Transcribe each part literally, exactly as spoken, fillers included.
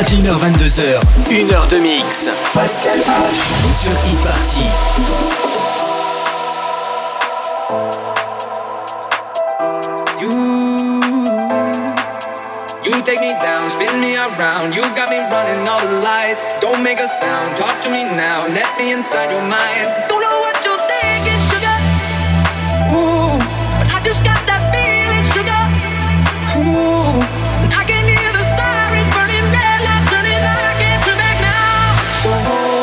vingt et une heures vingt-deux heures, une heure de mix. Pascal Haché sur E-Party. You, you take me down, spin me around. You got me running all the lights. Don't make a sound, talk to me now. Let me inside your mind. Don't know what you're thinking, sugar. Ooh, but I just got that feeling, sugar. Ooh, I can hear the sirens burning, red lights turning, I can't turn back now. So hold on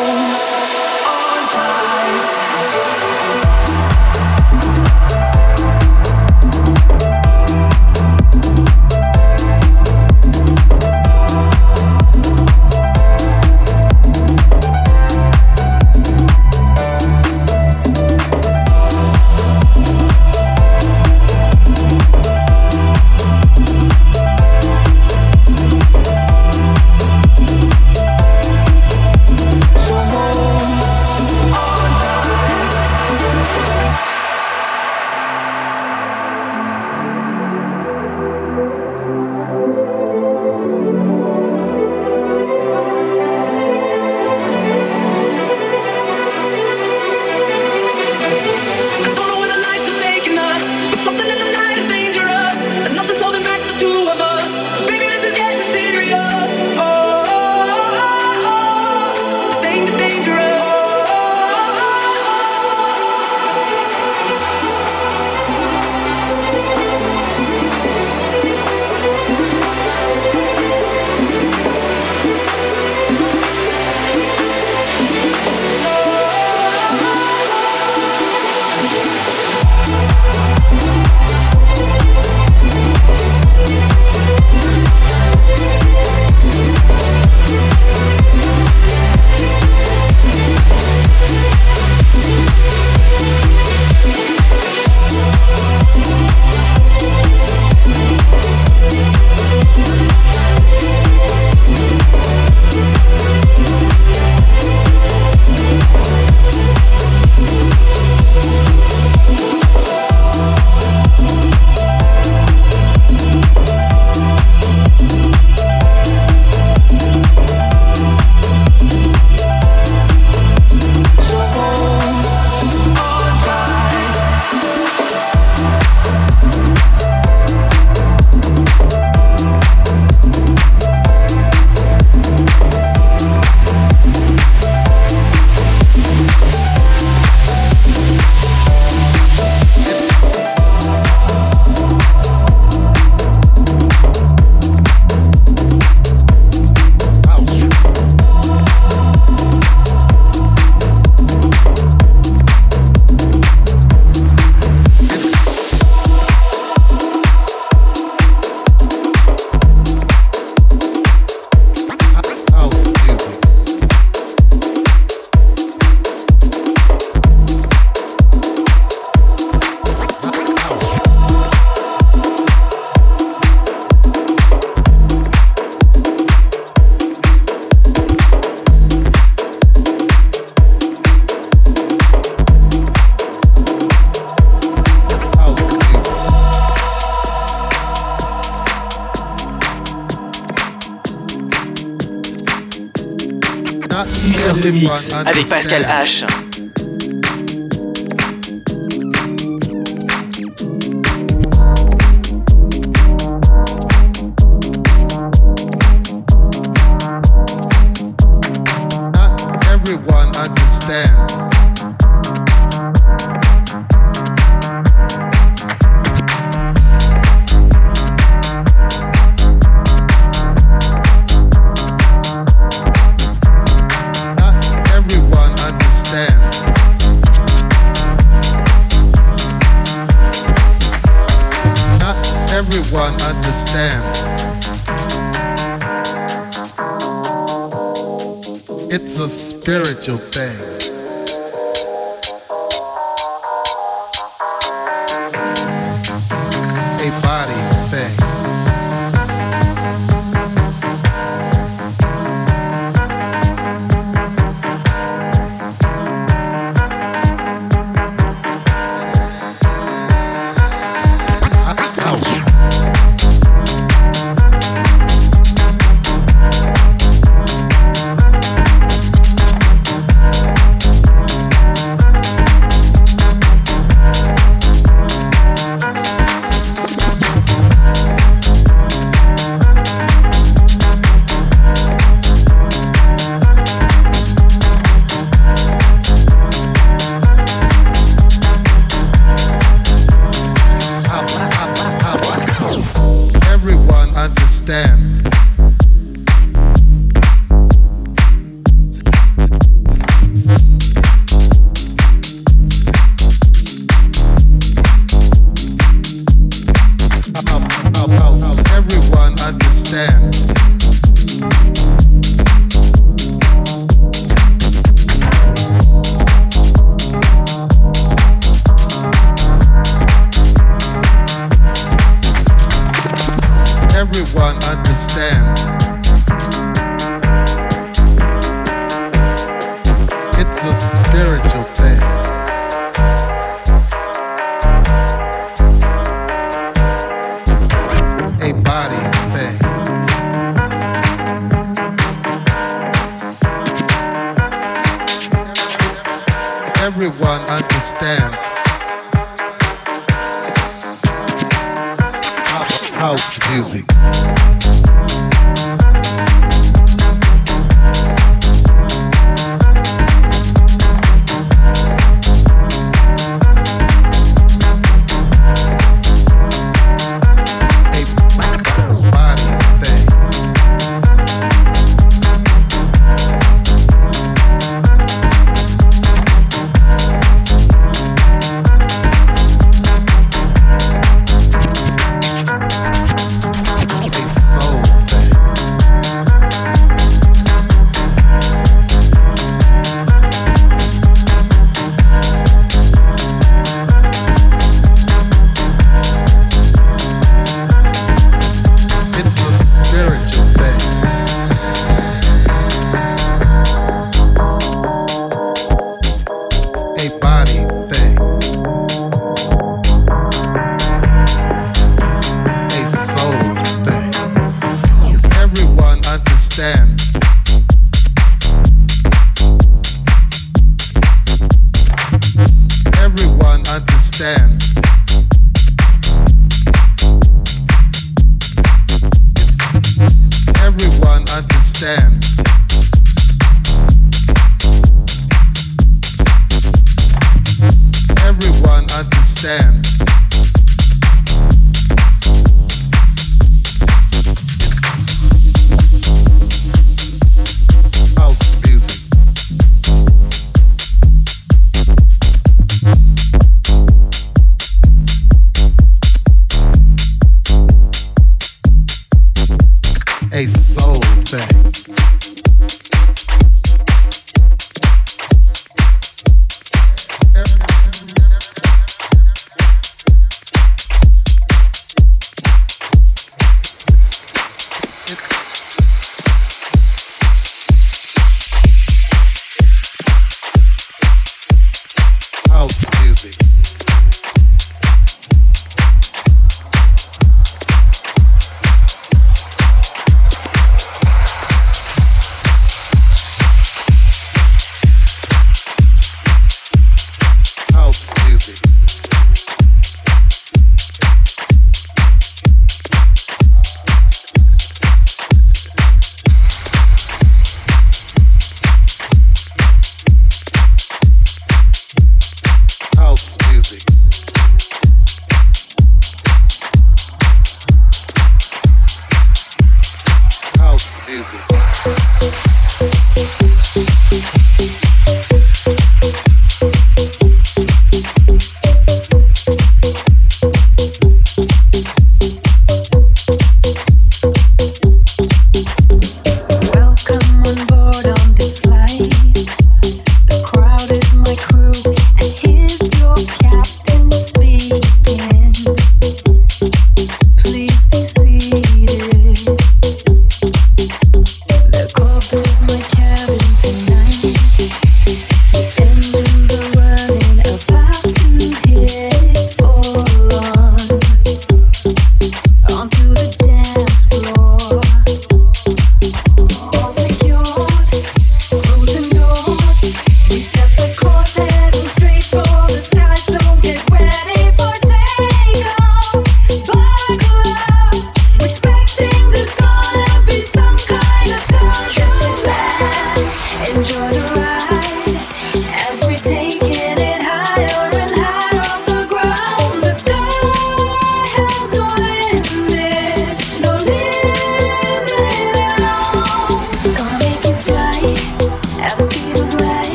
de mix avec Pascal Haché. Your thing. A body thing. Ouch. everyone understands house music.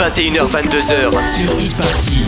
vingt et une heures vingt-deux heures sur Hit Party.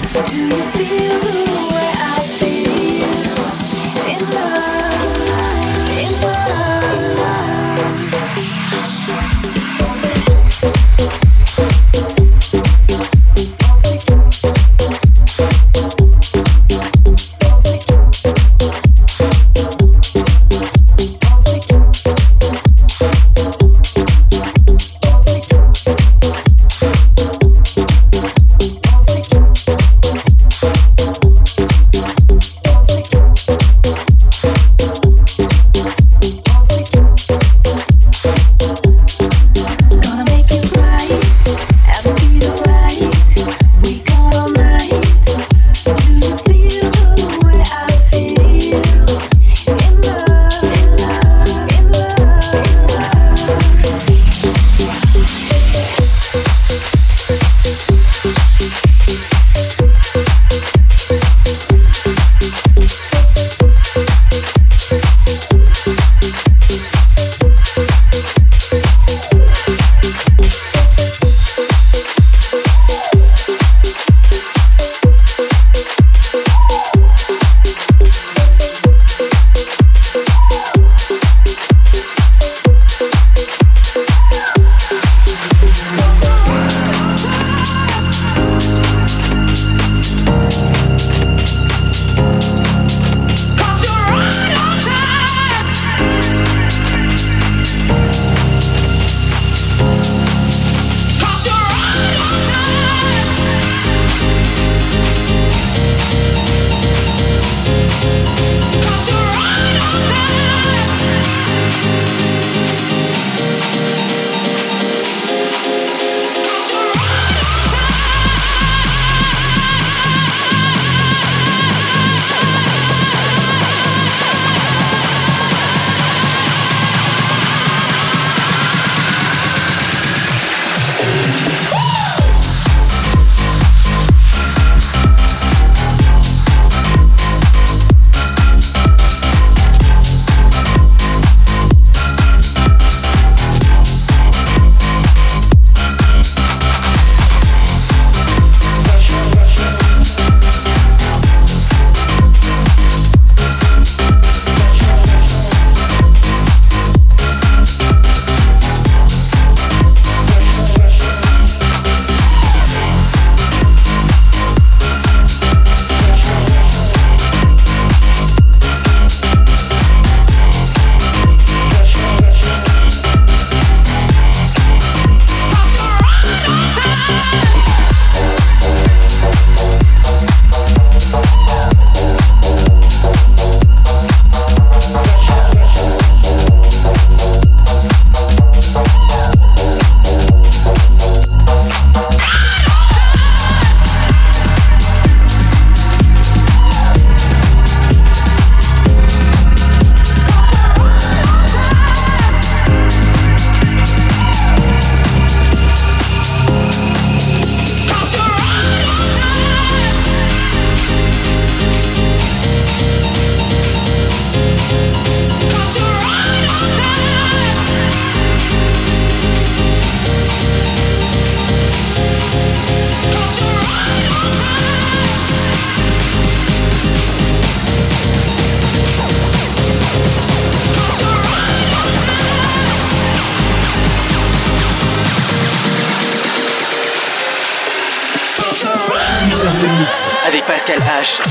Avec Pascal Haché.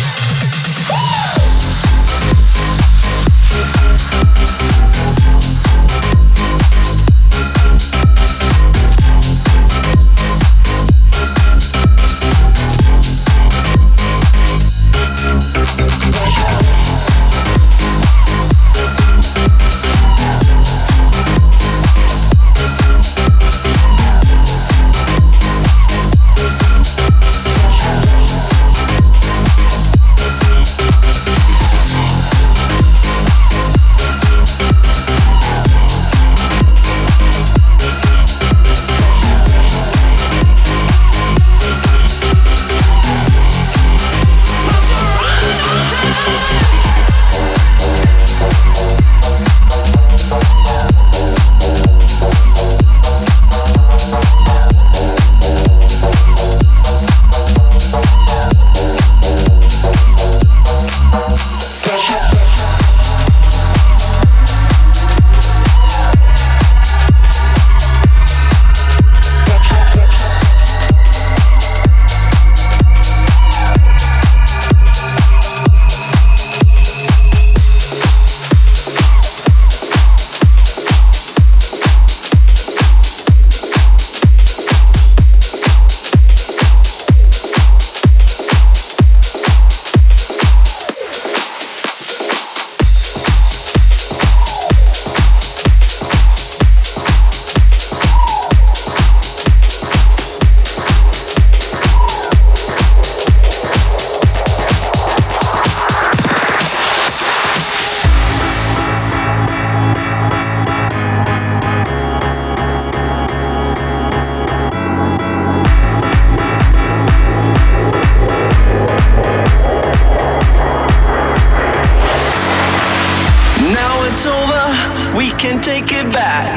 can take it back.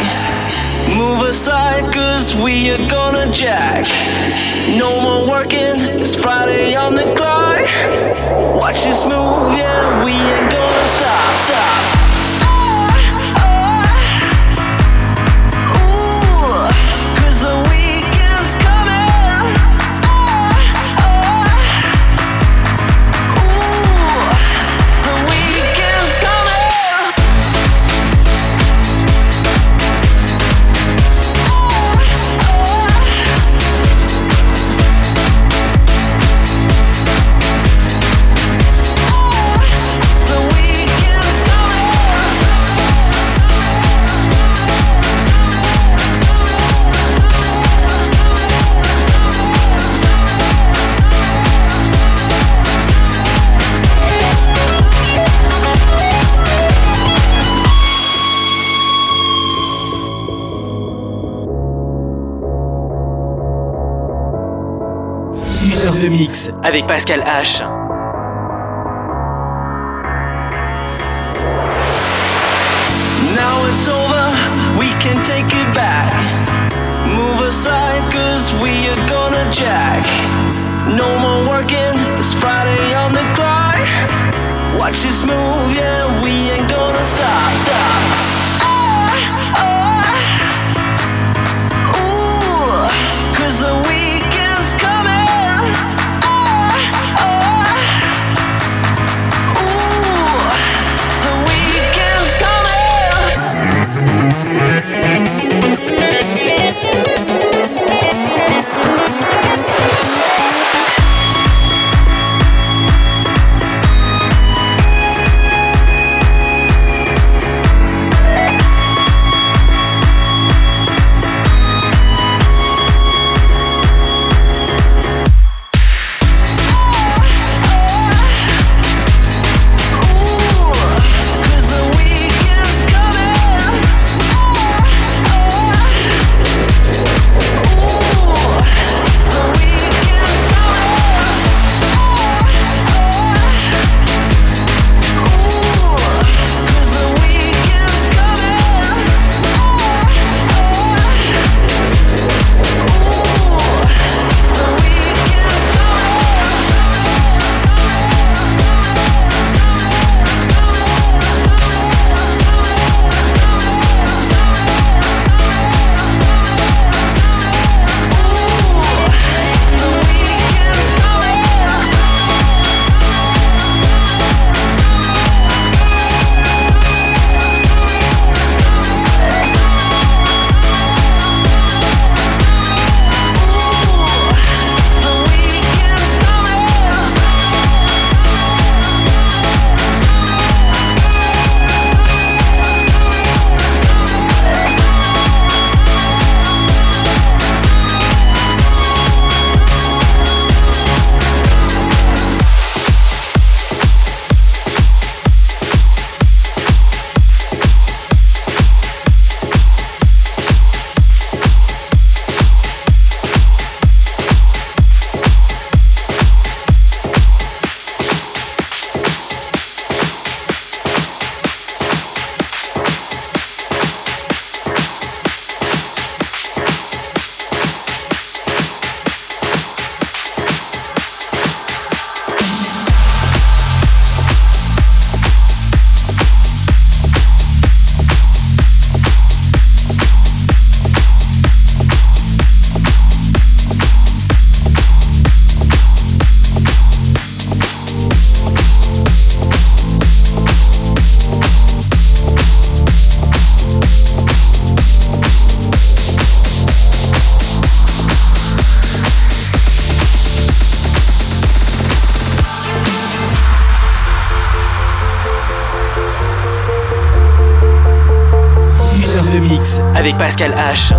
Move aside, cause we are gonna jack. No more working, it's Friday on the clock. Watch this move, yeah, we ain't gonna stop, stop. De mix avec Pascal Haché. Now it's over, we can take it back. Move aside, cause we are gonna jack. No more working, it's Friday on the clock. Watch this move, yeah, we ain't gonna stop, stop. Avec Pascal Haché.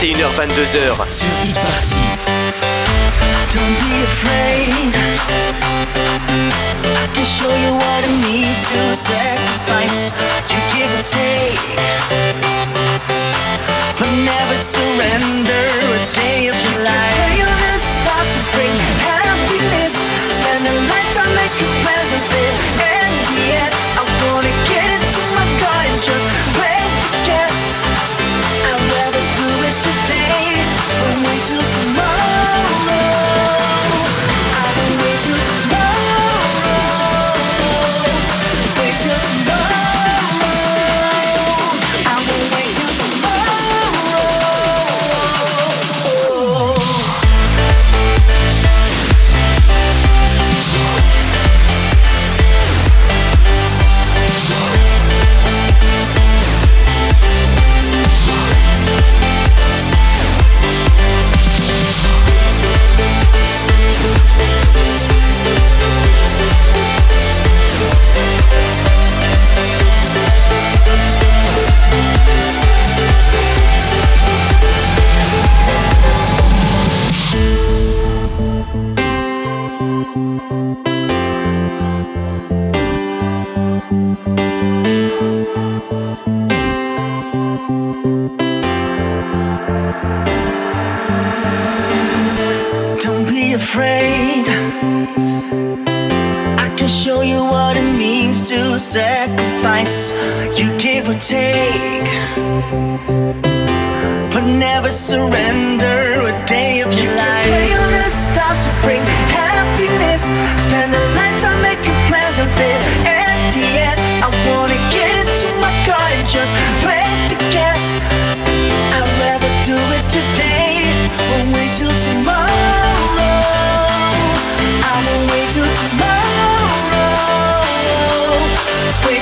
vingt et une heures vingt-deux heures sur Hit Party. Don't be afraid. I can show you what it means to sacrifice. You give and take, but never surrender a day of your life.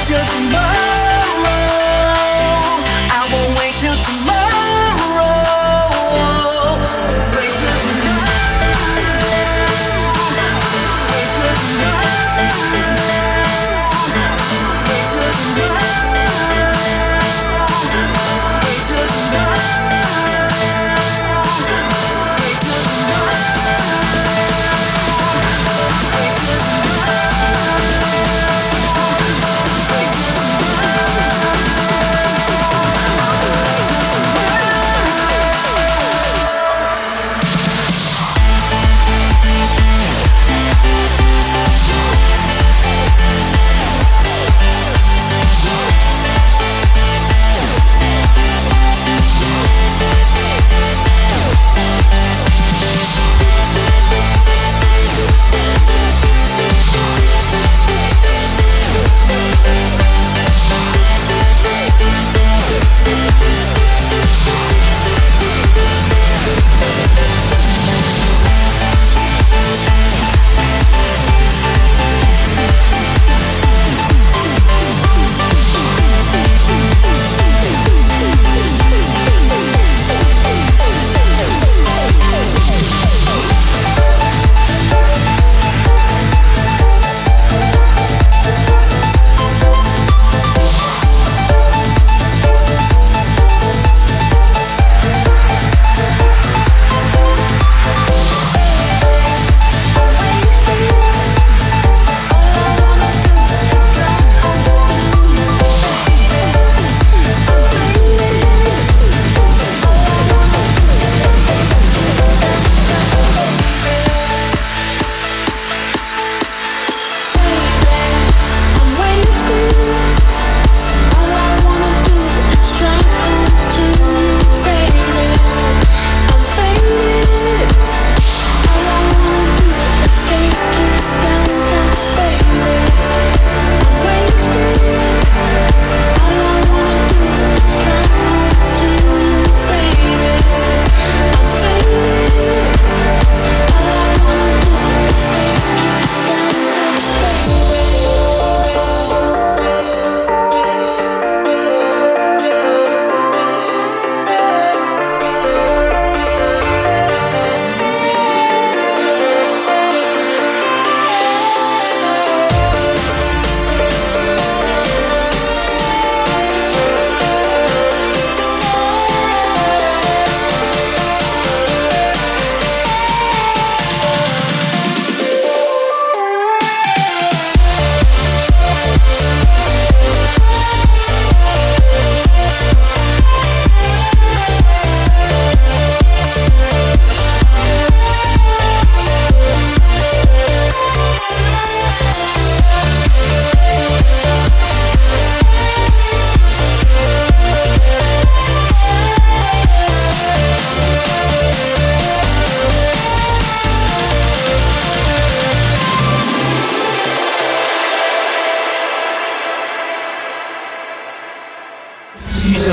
Just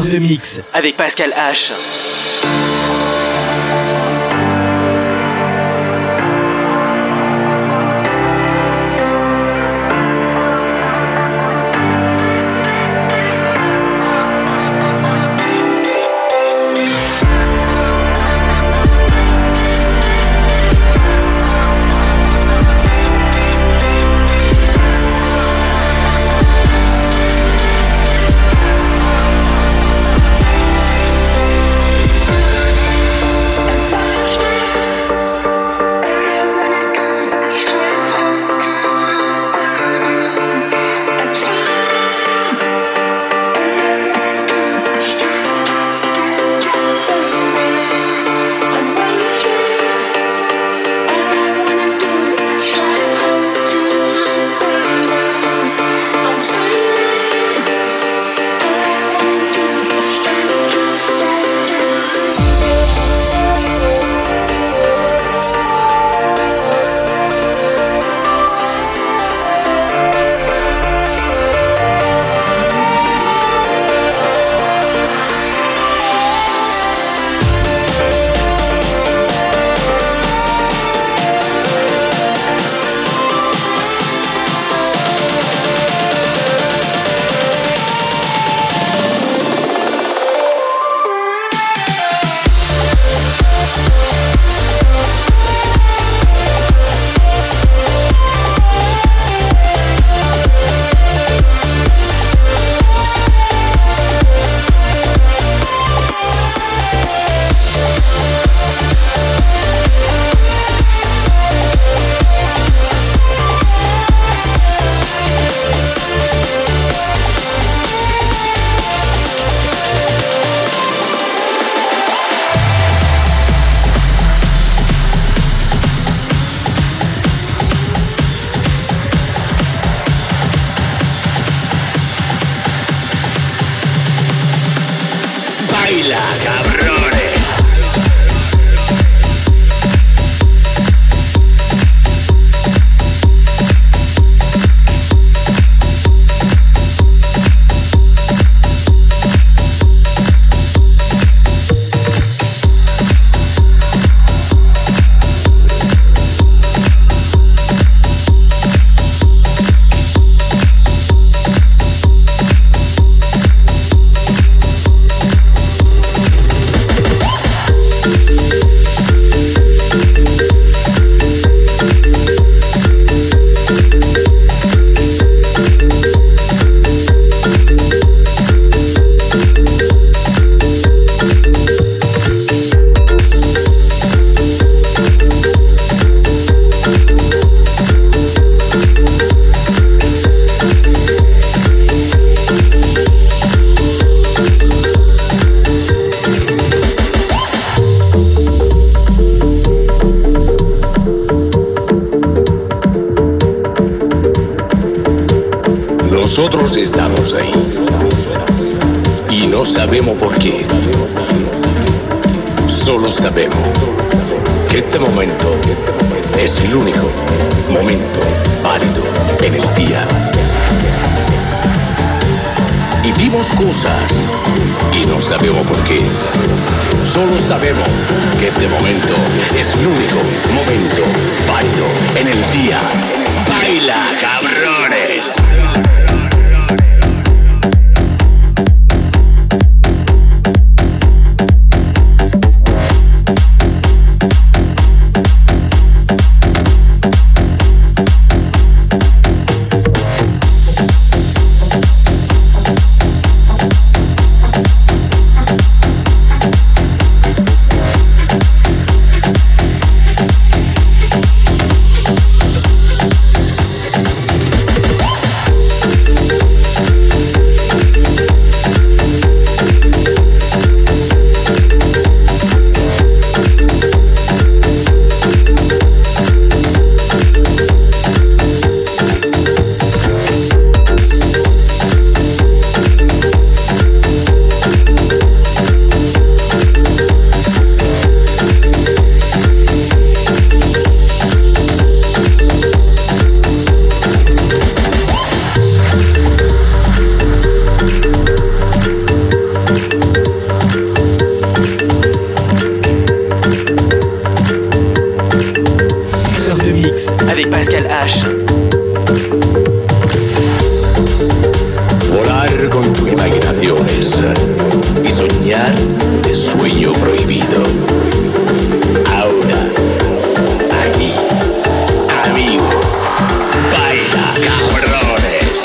Heure de mix avec Pascal Haché. Nosotros estamos ahí y no sabemos por qué, solo sabemos que este momento es el único momento válido en el día. Hicimos cosas y no sabemos por qué, solo sabemos que este momento es el único momento válido en el día. ¡Baila, cabrones! Pascal Haché. Volar con tus imaginaciones y soñar de sueño prohibido. Ahora, aquí, amigo, baila, cabrones.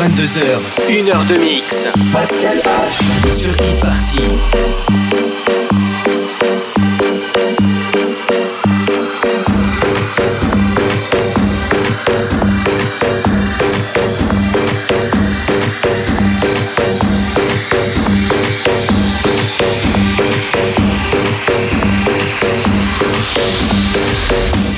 vingt-deux heures, une heure de mix. Pascal Haché sur E-Party. I'll be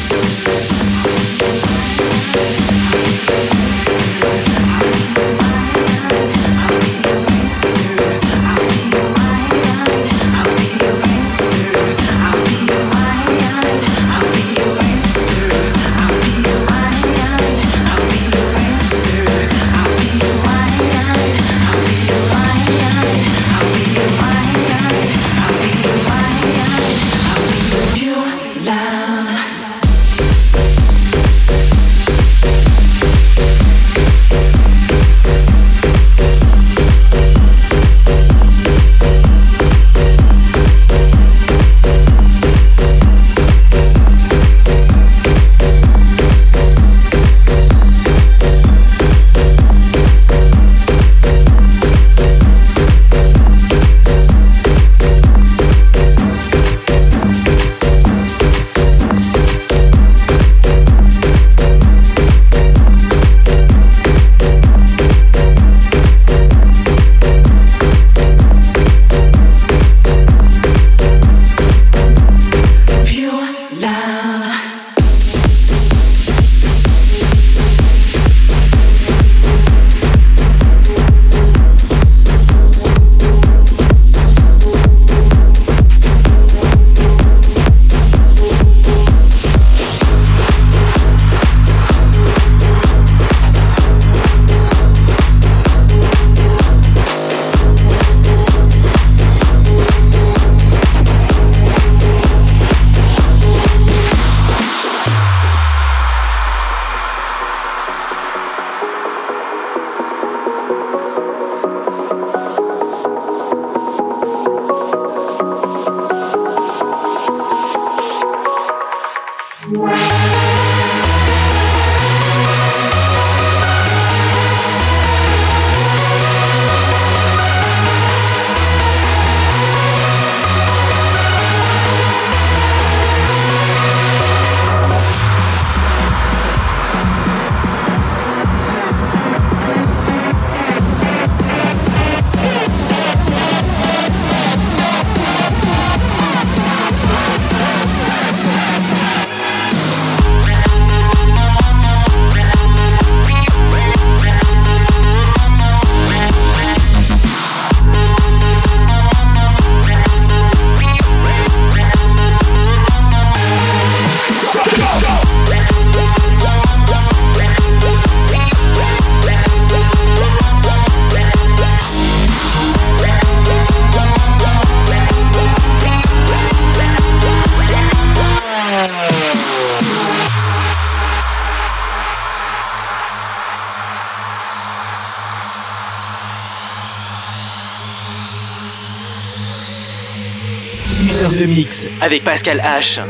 De mix avec Pascal Haché.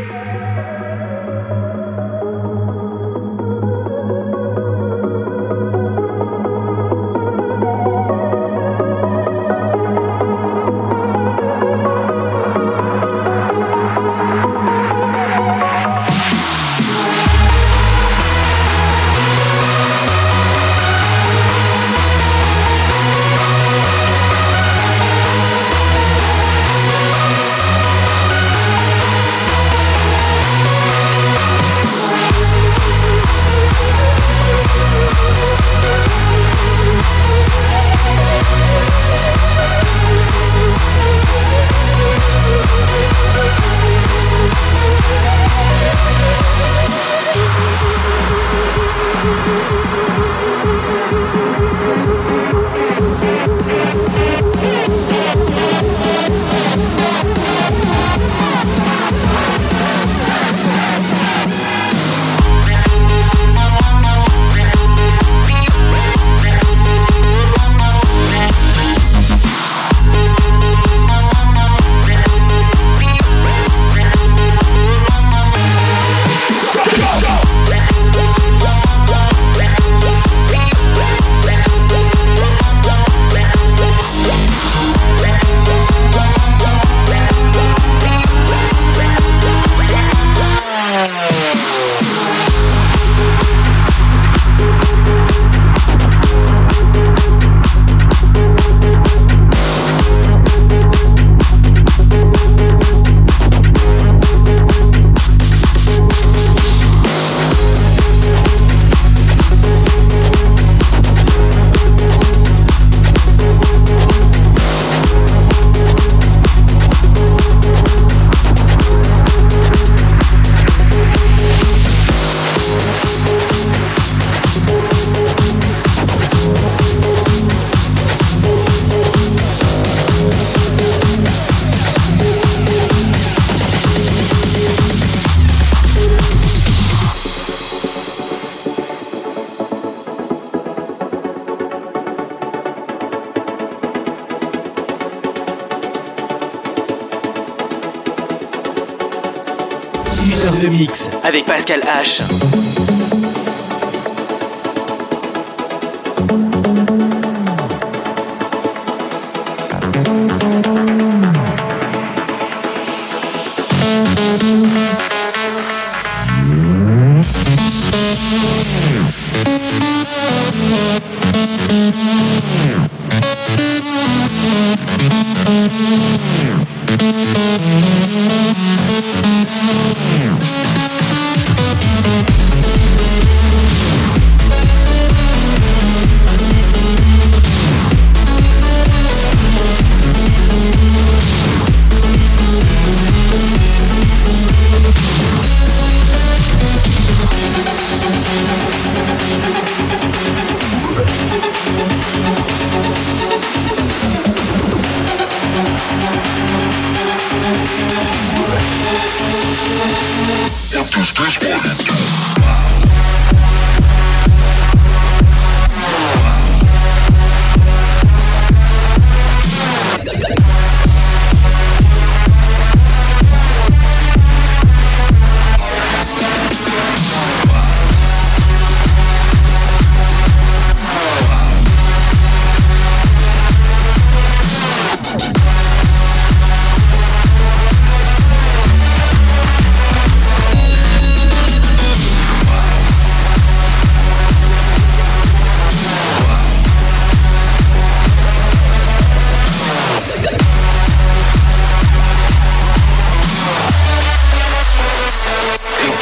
De mix avec Pascal Haché.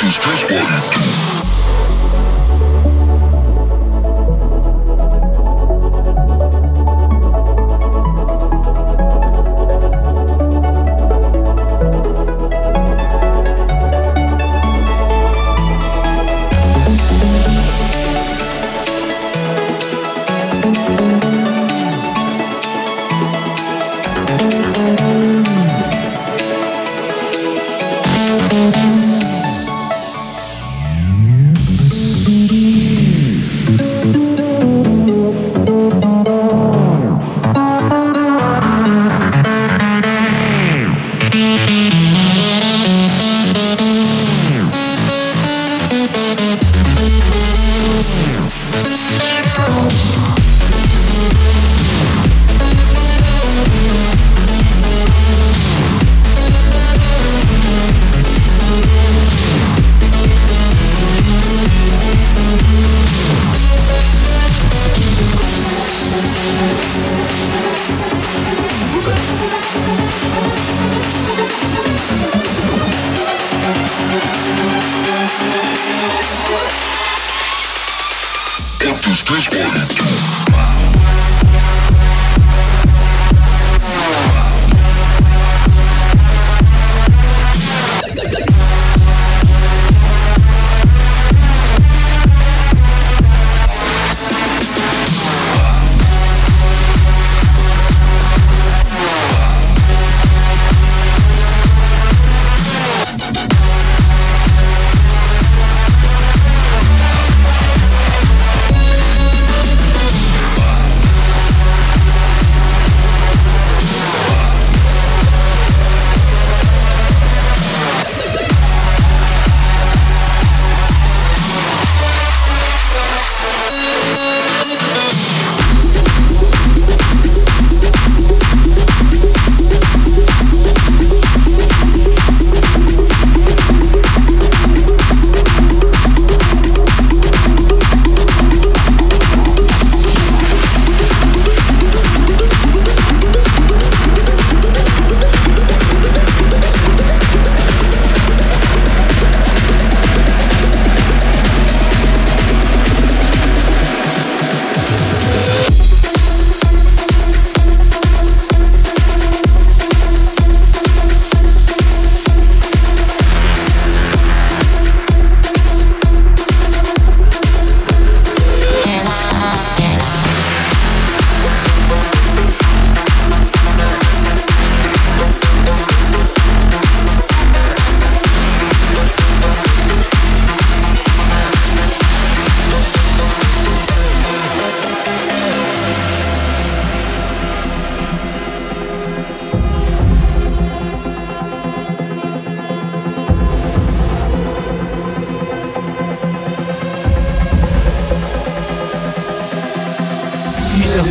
is just what you do.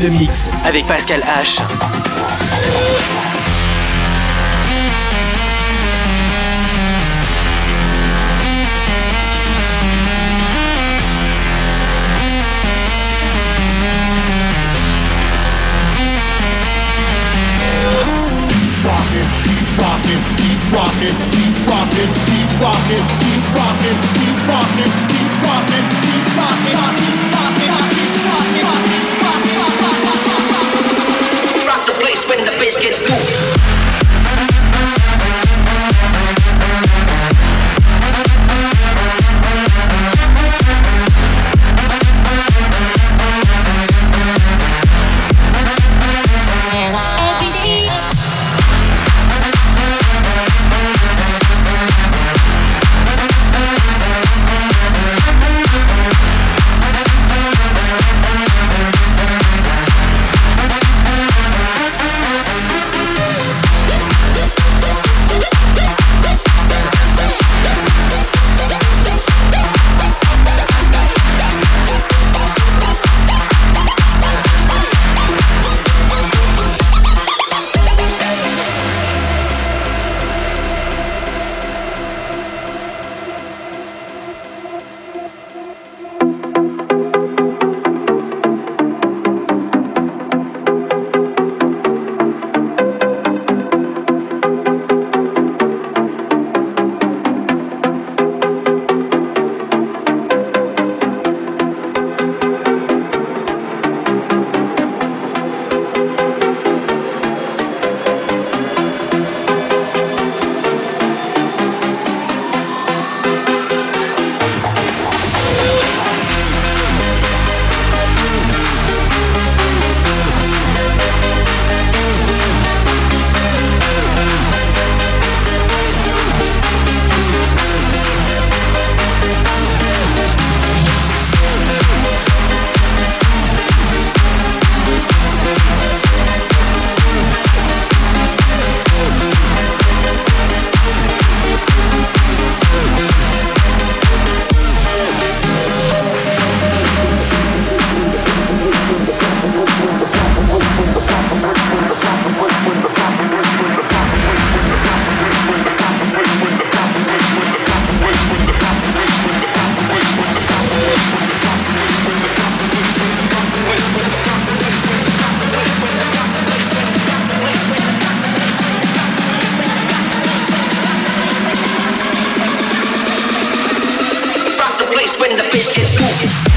De mix avec Pascal Haché. When the bitch gets new. when the fish gets moving.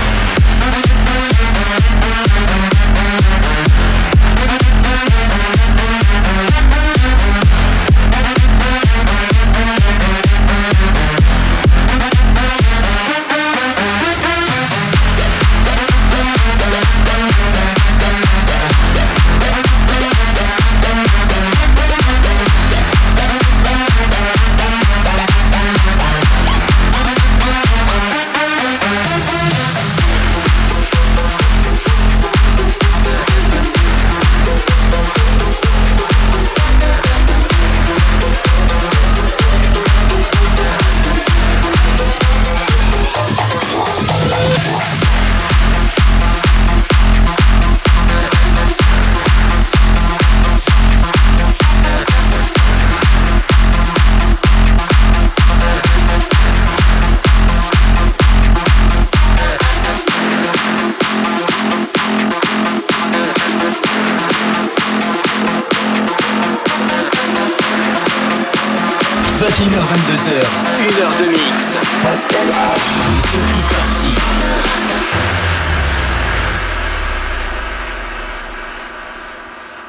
vingt-et-une heures vingt-deux heures, une heure de mix. Pascal Haché, c'est parti.